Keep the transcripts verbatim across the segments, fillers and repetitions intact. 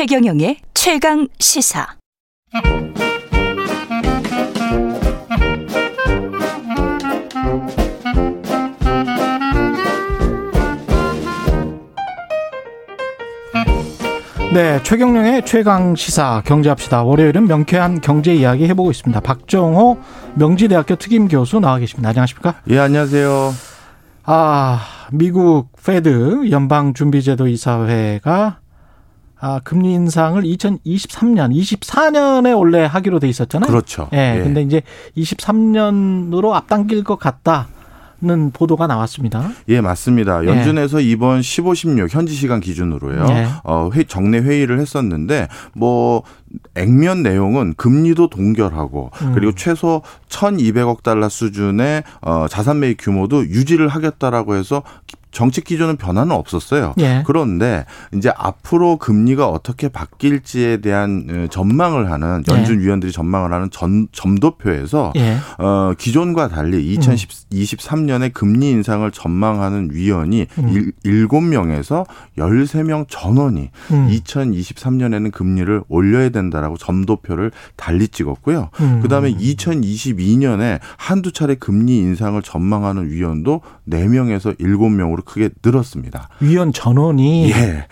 최경영의 최강 시사. 네, 최경영의 최강 시사 경제합시다. 월요일은 명쾌한 경제 이야기 해보고 있습니다. 박정호 명지대학교 특임 교수 나와 계십니다. 안녕하십니까? 예, 안녕하세요. 아, 미국 페드 연방준비제도 이사회가 아, 금리 인상을 이천이십삼 년, 이십사 년에 원래 하기로 돼 있었잖아요. 그렇죠. 예, 예. 근데 이제 이십삼 년으로 앞당길 것 같다. 는 보도가 나왔습니다. 예, 맞습니다. 연준에서 예. 이번 십오, 십육 현지 시간 기준으로요. 예. 어, 회, 정례 회의를 했었는데 뭐 액면 내용은 금리도 동결하고 음. 그리고 최소 천이백억 달러 수준의 어, 자산 매입 규모도 유지를 하겠다라고 해서 정책 기조는 변화는 없었어요. 예. 그런데 이제 앞으로 금리가 어떻게 바뀔지에 대한 전망을 하는 연준 예. 위원들이 전망을 하는 전, 점도표에서 예. 어, 기존과 달리 이천이십삼 년에 금리 인상을 전망하는 위원이 음. 일곱 명에서 열세 명 전원이 음. 이천이십삼 년에는 금리를 올려야 된다라고 점도표를 달리 찍었고요. 음. 그다음에 이천이십이 년에 한두 차례 금리 인상을 전망하는 위원도 네 명에서 일곱 명으로 크게 늘었습니다. 위원 전원이. 예.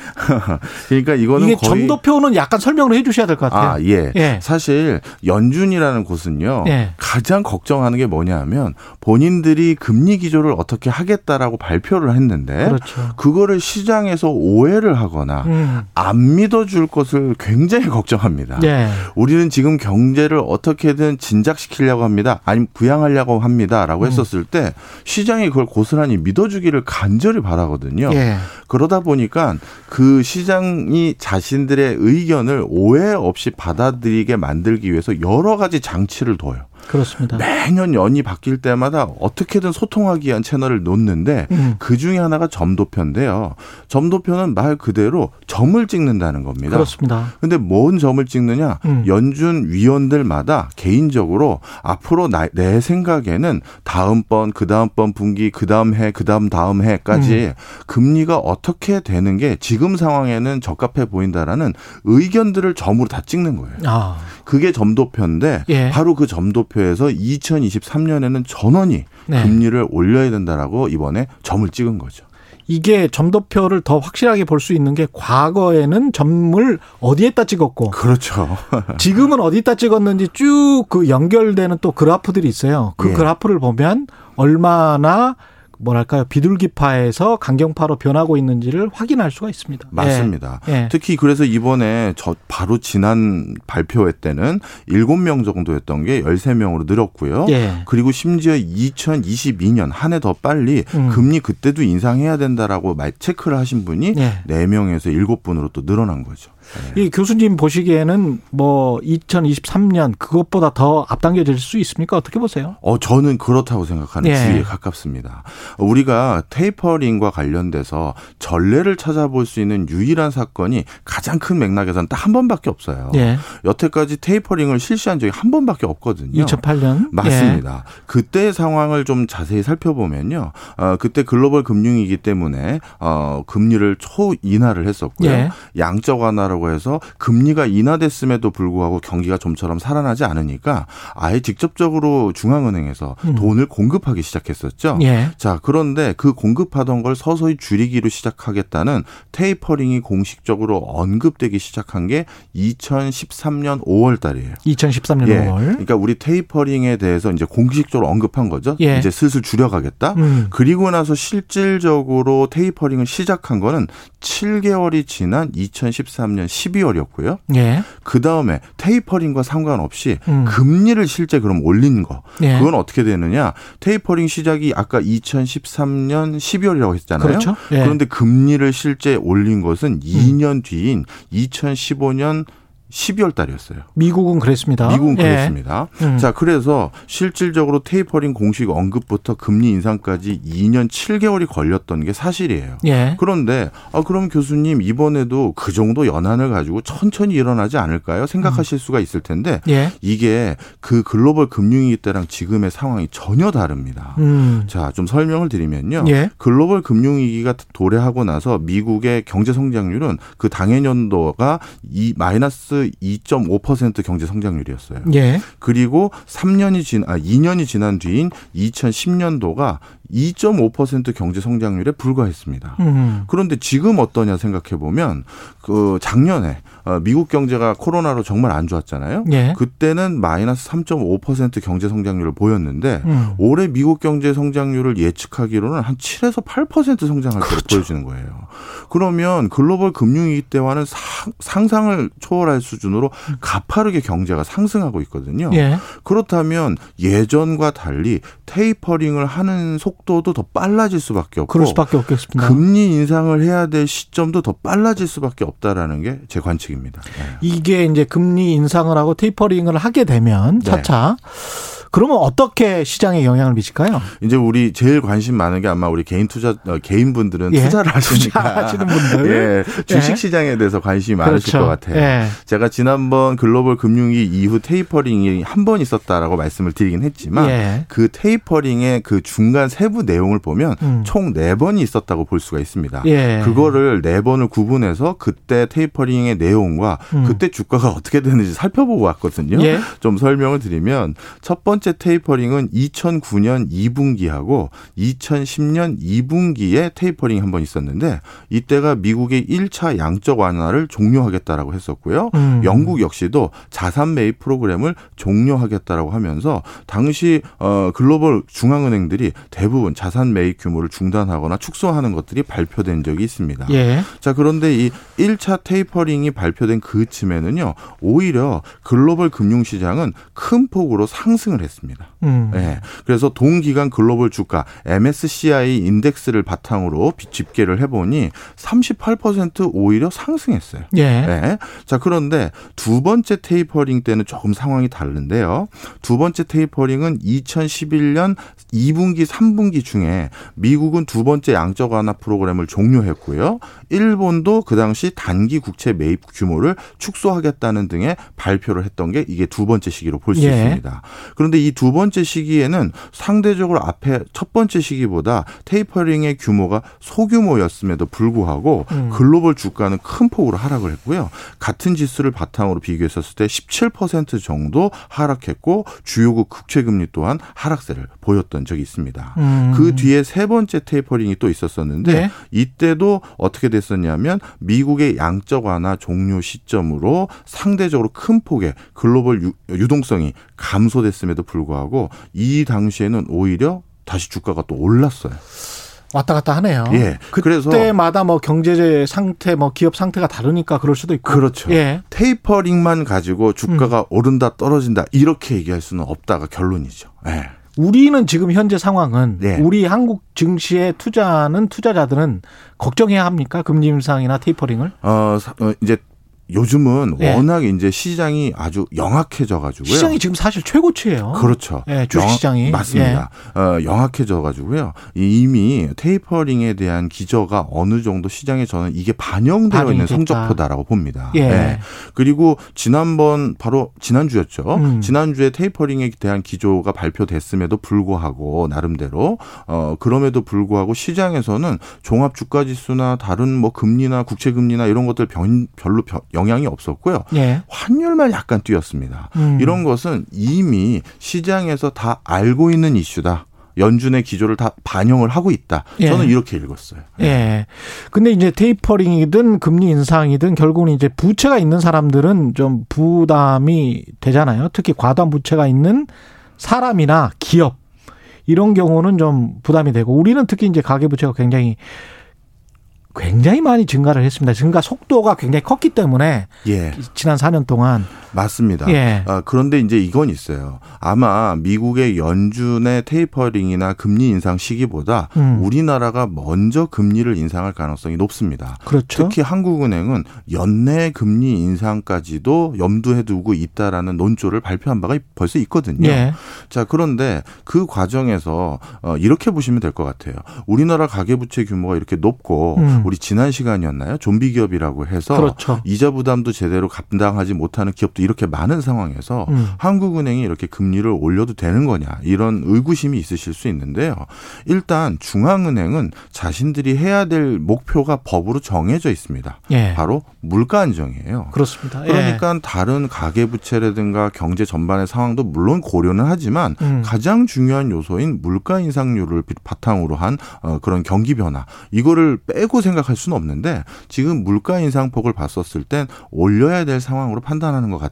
그러니까 이거는 이게 거의 점도표는 약간 설명을 해 주셔야 될 것 같아요. 아, 예. 예. 사실 연준이라는 곳은요. 예. 가장 걱정하는 게 뭐냐 하면 본인들이 금리 기조를 어떻게 하겠다라고 발표를 했는데 그렇죠. 그거를 시장에서 오해를 하거나 음. 안 믿어줄 것을 굉장히 걱정합니다. 예. 우리는 지금 경제를 어떻게든 진작시키려고 합니다. 아니면 부양하려고 합니다라고 했었을 음. 때 시장이 그걸 고스란히 믿어주기를 간 절이 바라거든요. 예. 그러다 보니까 그 시장이 자신들의 의견을 오해 없이 받아들이게 만들기 위해서 여러 가지 장치를 둬요. 그렇습니다. 매년 연이 바뀔 때마다 어떻게든 소통하기 위한 채널을 놓는데 음. 그중에 하나가 점도표인데요. 점도표는 말 그대로 점을 찍는다는 겁니다. 그렇습니다. 그런데 뭔 점을 찍느냐. 음. 연준 위원들마다 개인적으로 앞으로 나, 내 생각에는 다음번, 그다음번 분기, 그다음 해, 그다음 다음 해까지 음. 금리가 어떻게 되는 게 지금 상황에는 적합해 보인다라는 의견들을 점으로 다 찍는 거예요. 아. 그게 점도표인데 예. 바로 그 점도표 에서 이천이십삼 년에는 전원이 네. 금리를 올려야 된다라고 이번에 점을 찍은 거죠. 이게 점도표를 더 확실하게 볼 수 있는 게 과거에는 점을 어디에다 찍었고 그렇죠. 지금은 어디에다 찍었는지 쭉 그 연결되는 또 그래프들이 있어요. 그 예. 그래프를 보면 얼마나 뭐랄까요. 비둘기파에서 강경파로 변하고 있는지를 확인할 수가 있습니다. 맞습니다. 예. 특히 그래서 이번에 저 바로 지난 발표회 때는 일곱 명 정도였던 게 열세 명으로 늘었고요. 예. 그리고 심지어 이천이십이 년 한 해 더 빨리 음. 금리 그때도 인상해야 된다라고 말 체크를 하신 분이 예. 네 명에서 일곱 분으로 또 늘어난 거죠. 예. 이 교수님 보시기에는 뭐 이천이십삼 년 그것보다 더 앞당겨질 수 있습니까? 어떻게 보세요? 어, 저는 그렇다고 생각하는 예. 주의에 가깝습니다. 우리가 테이퍼링과 관련돼서 전례를 찾아볼 수 있는 유일한 사건이 가장 큰 맥락에서는 딱 한 번밖에 없어요. 예. 여태까지 테이퍼링을 실시한 적이 한 번밖에 없거든요. 이천팔 년. 맞습니다. 예. 그때의 상황을 좀 자세히 살펴보면요. 어, 그때 글로벌 금융위기 때문에 어, 금리를 초인하를 했었고요. 예. 양적 완화로 해서 금리가 인하됐음에도 불구하고 경기가 좀처럼 살아나지 않으니까 아예 직접적으로 중앙은행에서 음. 돈을 공급하기 시작했었죠. 예. 자, 그런데 그 공급하던 걸 서서히 줄이기로 시작하겠다는 테이퍼링이 공식적으로 언급되기 시작한 게 이천십삼 년 오월 달이에요. 이천십삼 년 예. 오월. 그러니까 우리 테이퍼링에 대해서 이제 공식적으로 언급한 거죠. 예. 이제 슬슬 줄여가겠다. 음. 그리고 나서 실질적으로 테이퍼링을 시작한 거는 칠 개월이 지난 이천십삼 년 십이월이었고요. 예. 그다음에 테이퍼링과 상관없이 음. 금리를 실제 그럼 올린 거. 예. 그건 어떻게 되느냐. 테이퍼링 시작이 아까 이천십삼 년 십이월이라고 했잖아요. 그렇죠? 예. 그런데 금리를 실제 올린 것은 이 년 뒤인 이천십오 년 십이월 달이었어요. 미국은 그랬습니다. 미국은 예. 그랬습니다. 음. 자, 그래서 실질적으로 테이퍼링 공식 언급부터 금리 인상까지 이 년 칠 개월이 걸렸던 게 사실이에요. 예. 그런데 아, 그럼 교수님 이번에도 그 정도 연한을 가지고 천천히 일어나지 않을까요? 생각하실 음. 수가 있을 텐데 예. 이게 그 글로벌 금융위기 때랑 지금의 상황이 전혀 다릅니다. 음. 자, 좀 설명을 드리면요. 예. 글로벌 금융위기가 도래하고 나서 미국의 경제 성장률은 그 당해년도가 이 마이너스 이 점 오 퍼센트 경제 성장률이었어요. 예. 그리고 삼 년이 진, 아, 이 년이 지난 뒤인 이천십 년도가 이 점 오 퍼센트 경제 성장률에 불과했습니다. 음. 그런데 지금 어떠냐 생각해 보면 그 작년에 미국 경제가 코로나로 정말 안 좋았잖아요. 예. 그때는 마이너스 삼 점 오 퍼센트 경제 성장률을 보였는데 음. 올해 미국 경제 성장률을 예측하기로는 한 칠에서 팔 퍼센트 성장할 것으로 그렇죠. 보여지는 거예요. 그러면 글로벌 금융위기 때와는 상, 상상을 초월할 수준으로 가파르게 경제가 상승하고 있거든요. 예. 그렇다면 예전과 달리 테이퍼링을 하는 속도도 더 빨라질 수밖에 없고 그럴 수밖에 없겠습니다. 금리 인상을 해야 될 시점도 더 빨라질 수밖에 없다라는 게 제 관측입니다. 네. 이게 이제 금리 인상을 하고 테이퍼링을 하게 되면 차차 네. 그러면 어떻게 시장에 영향을 미칠까요? 이제 우리 제일 관심 많은 게 아마 우리 개인 투자 개인분들은 예. 투자를 하시니까 투자 하시는 분들 예. 주식 시장에 대해서 관심이 그렇죠. 많으실 것 같아요. 예. 제가 지난번 글로벌 금융위기 이후 테이퍼링이 한 번 있었다라고 말씀을 드리긴 했지만 예. 그 테이퍼링의 그 중간 세부 내용을 보면 음. 총 네 번이 있었다고 볼 수가 있습니다. 예. 그거를 네 번을 구분해서 그때 테이퍼링의 내용과 음. 그때 주가가 어떻게 되는지 살펴보고 왔거든요. 예. 좀 설명을 드리면 첫 번째 번째 테이퍼링은 이천구 년 이 분기하고 이천십 년 이 분기에 테이퍼링이 한 번 있었는데 이때가 미국의 일 차 양적 완화를 종료하겠다라고 했었고요. 음. 영국 역시도 자산 매입 프로그램을 종료하겠다라고 하면서 당시 글로벌 중앙은행들이 대부분 자산 매입 규모를 중단하거나 축소하는 것들이 발표된 적이 있습니다. 예. 자, 그런데 이 일 차 테이퍼링이 발표된 그쯤에는요. 오히려 글로벌 금융시장은 큰 폭으로 상승을 했습니다. 했습니다. 음. 네. 그래서 동기간 글로벌 주가 엠에스씨아이 인덱스를 바탕으로 집계를 해보니 삼십팔 퍼센트 오히려 상승했어요. 예. 네. 자, 그런데 두 번째 테이퍼링 때는 조금 상황이 다른데요. 두 번째 테이퍼링은 이천십일 년 이 분기 삼 분기 중에 미국은 두 번째 양적 완화 프로그램을 종료했고요. 일본도 그 당시 단기 국채 매입 규모를 축소하겠다는 등의 발표를 했던 게 이게 두 번째 시기로 볼 수 예. 있습니다. 그런데 이 두 번째 시기에는 상대적으로 앞에 첫 번째 시기보다 테이퍼링의 규모가 소규모였음에도 불구하고 음. 글로벌 주가는 큰 폭으로 하락을 했고요. 같은 지수를 바탕으로 비교했었을 때 십칠 퍼센트 정도 하락했고 주요국 국채금리 또한 하락세를 보였던 적이 있습니다. 음. 그 뒤에 세 번째 테이퍼링이 또 있었었는데 네. 이때도 어떻게 됐었냐면 미국의 양적 완화 종료 시점으로 상대적으로 큰 폭의 글로벌 유, 유동성이 감소됐습니다. 했음에도 불구하고 이 당시에는 오히려 다시 주가가 또 올랐어요. 왔다 갔다 하네요. 예. 그래서 그때마다 뭐 경제 상태, 뭐 기업 상태가 다르니까 그럴 수도 있고. 그렇죠. 예. 테이퍼링만 가지고 주가가 음. 오른다 떨어진다 이렇게 얘기할 수는 없다가 결론이죠. 예. 우리는 지금 현재 상황은 네. 우리 한국 증시에 투자하는 투자자들은 걱정해야 합니까? 금리 인상이나 테이퍼링을? 어, 이제. 요즘은 예. 워낙 이제 시장이 아주 영악해져가지고요. 시장이 지금 사실 최고치예요. 그렇죠. 예, 주식시장이. 영악, 맞습니다. 예. 어, 영악해져가지고요. 이미 테이퍼링에 대한 기저가 어느 정도 시장에 저는 이게 반영되어 있는 됐다. 성적표다라고 봅니다. 예. 예. 그리고 지난번 바로 지난주였죠. 음. 지난주에 테이퍼링에 대한 기조가 발표됐음에도 불구하고 나름대로 어, 그럼에도 불구하고 시장에서는 종합주가지수나 다른 뭐 금리나 국채금리나 이런 것들 변, 별로 변 영향이 없었고요. 예. 환율만 약간 뛰었습니다. 음. 이런 것은 이미 시장에서 다 알고 있는 이슈다. 연준의 기조를 다 반영을 하고 있다. 예. 저는 이렇게 읽었어요. 예. 예. 근데 이제 테이퍼링이든 금리 인상이든 결국은 이제 부채가 있는 사람들은 좀 부담이 되잖아요. 특히 과도한 부채가 있는 사람이나 기업 이런 경우는 좀 부담이 되고 우리는 특히 이제 가계부채가 굉장히 굉장히 많이 증가를 했습니다. 증가 속도가 굉장히 컸기 때문에 예. 지난 사 년 동안. 맞습니다. 예. 아, 그런데 이제 이건 있어요. 아마 미국의 연준의 테이퍼링이나 금리 인상 시기보다 음. 우리나라가 먼저 금리를 인상할 가능성이 높습니다. 그렇죠. 특히 한국은행은 연내 금리 인상까지도 염두에 두고 있다라는 논조를 발표한 바가 벌써 있거든요. 예. 자, 그런데 그 과정에서 이렇게 보시면 될 것 같아요. 우리나라 가계부채 규모가 이렇게 높고 음. 우리 지난 시간이었나요? 좀비 기업이라고 해서 그렇죠. 이자 부담도 제대로 감당하지 못하는 기업도 이렇게 많은 상황에서 음. 한국은행이 이렇게 금리를 올려도 되는 거냐 이런 의구심이 있으실 수 있는데요. 일단 중앙은행은 자신들이 해야 될 목표가 법으로 정해져 있습니다. 예. 바로 물가 안정이에요. 그렇습니다. 예. 그러니까 다른 가계부채라든가 경제 전반의 상황도 물론 고려는 하지만 음. 가장 중요한 요소인 물가 인상률을 바탕으로 한 그런 경기 변화 이거를 빼고 생각할 수는 없는데 지금 물가 인상폭을 봤었을 땐 올려야 될 상황으로 판단하는 것 같아요.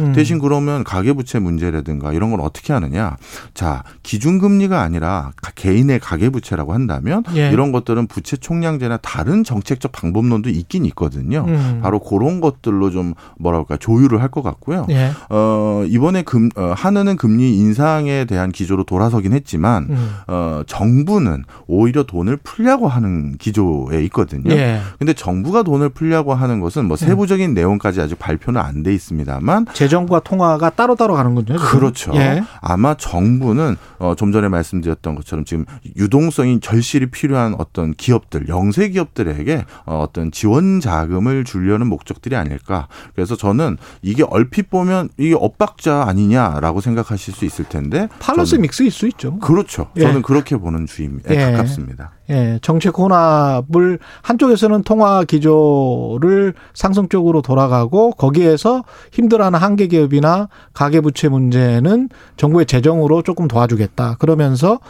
음. 대신 그러면 가계부채 문제라든가 이런 걸 어떻게 하느냐. 자, 기준금리가 아니라 개인의 가계부채라고 한다면 예. 이런 것들은 부채 총량제나 다른 정책적 방법론도 있긴 있거든요. 음. 바로 그런 것들로 좀 뭐랄까 조율을 할 것 같고요. 예. 어, 이번에 금, 어, 한은은 금리 인상에 대한 기조로 돌아서긴 했지만 음. 어, 정부는 오히려 돈을 풀려고 하는 기조에 있거든요. 그런데 예. 정부가 돈을 풀려고 하는 것은 뭐 세부적인 음. 내용까지 아직 발표는 안 돼 있습니다만 재정부와 통화가 따로따로 가는 거죠. 그렇죠. 예. 아마 정부는 어, 좀 전에 말씀드렸던 것처럼 지금 유동성이 절실히 필요한 어떤 기업들, 영세 기업들에게 어, 어떤 지원 자금을 주려는 목적들이 아닐까. 그래서 저는 이게 얼핏 보면 이게 엇박자 아니냐라고 생각하실 수 있을 텐데 밸런스 믹스일 수 있죠. 그렇죠. 예. 저는 그렇게 보는 주의에 예. 가깝습니다. 예, 정책 혼합을 한쪽에서는 통화 기조를 상승적으로 돌아가고 거기에서 힘들어하는 한계 기업이나 가계 부채 문제는 정부의 재정으로 조금 도와주겠다. 그러면서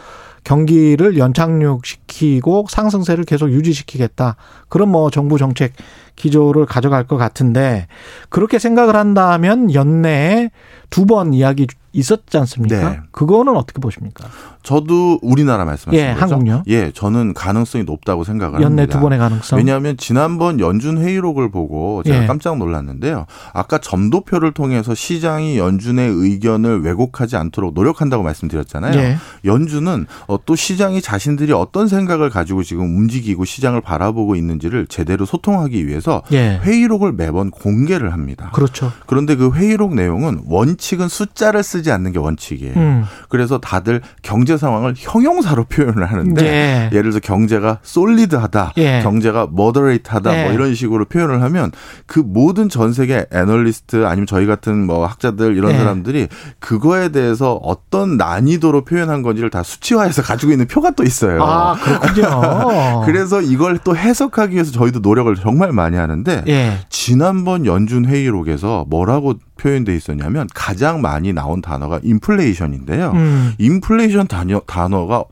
경기를 연착륙시키고 상승세를 계속 유지시키겠다. 그런 뭐 정부 정책 기조를 가져갈 것 같은데 그렇게 생각을 한다면 연내에 두 번 이야기 있었지 않습니까? 네. 그거는 어떻게 보십니까? 저도 우리나라 말씀하신 예, 거죠? 한국요? 예, 저는 가능성이 높다고 생각을 연내 합니다. 연내 두 번의 가능성. 왜냐하면 지난번 연준 회의록을 보고 제가 예. 깜짝 놀랐는데요. 아까 점도표를 통해서 시장이 연준의 의견을 왜곡하지 않도록 노력한다고 말씀드렸잖아요. 예. 연준은 또 시장이 자신들이 어떤 생각을 가지고 지금 움직이고 시장을 바라보고 있는지를 제대로 소통하기 위해서 예. 회의록을 매번 공개를 합니다. 그렇죠. 그런데 그 회의록 내용은 원칙은 숫자를 쓰지 않는 게 원칙이에요. 음. 그래서 다들 경제 상황을 형용사로 표현을 하는데 예. 예를 들어서 경제가 솔리드하다, 예. 경제가 머더레이트하다 예. 뭐 이런 식으로 표현을 하면 그 모든 전 세계 애널리스트 아니면 저희 같은 뭐 학자들 이런 예. 사람들이 그거에 대해서 어떤 난이도로 표현한 건지를 다 수치화해서 가지고 있는 표가 또 있어요. 아, 그렇군요. 그래서 이걸 또 해석하기 위해서 저희도 노력을 정말 많이 하는데 예. 지난번 연준 회의록에서 뭐라고 표현돼 있었냐면 가장 많이 나온 단어가 인플레이션인데요. 음. 인플레이션 단어, 단어가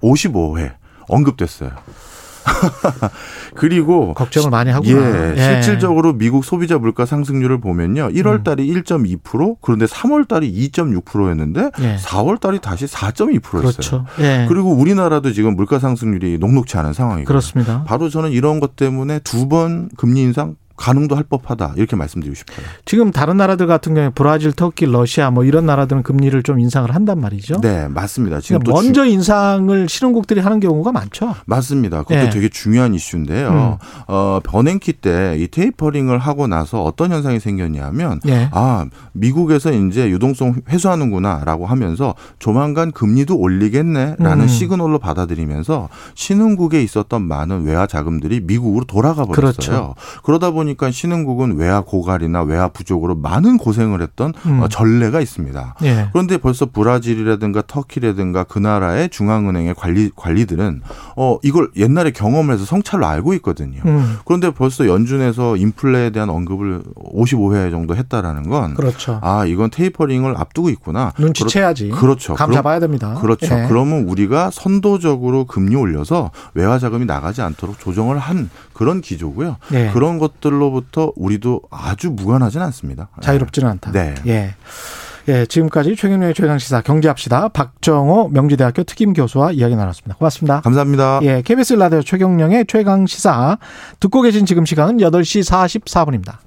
오십오 회 언급됐어요. 그리고 걱정을 많이 하구나. 예, 예. 실질적으로 미국 소비자 물가 상승률을 보면요. 일월 달이 음. 일 점 이 퍼센트 그런데 삼월 달이 이 점 육 퍼센트였는데 예. 사월 달이 다시 사 점 이 퍼센트였어요. 그렇죠. 예. 그리고 우리나라도 지금 물가 상승률이 녹록치 않은 상황이고 그렇습니다. 바로 저는 이런 것 때문에 두 번 금리 인상 가능도 할 법하다 이렇게 말씀드리고 싶어요. 지금 다른 나라들 같은 경우에 브라질, 터키, 러시아 뭐 이런 나라들은 금리를 좀 인상을 한단 말이죠. 네, 맞습니다. 지금 그러니까 먼저 주... 인상을 신흥국들이 하는 경우가 많죠. 맞습니다. 그것도 예. 되게 중요한 이슈인데요. 음. 어, 버냉키 때 이 테이퍼링을 하고 나서 어떤 현상이 생겼냐면 예. 아 미국에서 이제 유동성 회수하는구나라고 하면서 조만간 금리도 올리겠네라는 음. 시그널로 받아들이면서 신흥국에 있었던 많은 외화 자금들이 미국으로 돌아가 버렸어요. 그렇죠. 그러다 보니 그러니까 신흥국은 외화 고갈이나 외화 부족으로 많은 고생을 했던 음. 전례가 있습니다. 예. 그런데 벌써 브라질이라든가 터키라든가 그 나라의 중앙은행의 관리, 관리들은 어, 이걸 옛날에 경험을 해서 성찰로 알고 있거든요. 음. 그런데 벌써 연준에서 인플레에 대한 언급을 오십오 회 정도 했다라는 건 그렇죠. 아, 이건 테이퍼링을 앞두고 있구나. 눈치채야지. 그렇죠. 감 잡아야 됩니다. 그렇죠. 예. 그러면 우리가 선도적으로 금리 올려서 외화 자금이 나가지 않도록 조정을 한 그런 기조고요. 예. 그런 것들로부터 우리도 아주 무관하진 않습니다. 자유롭지는 않다. 네. 예. 예, 지금까지 최경영의 최강시사 경제합시다. 박정호 명지대학교 특임교수와 이야기 나눴습니다. 고맙습니다. 감사합니다. 예, 케이비에스 라디오 최경영의 최강시사 듣고 계신 지금 시간은 여덟 시 사십사 분입니다.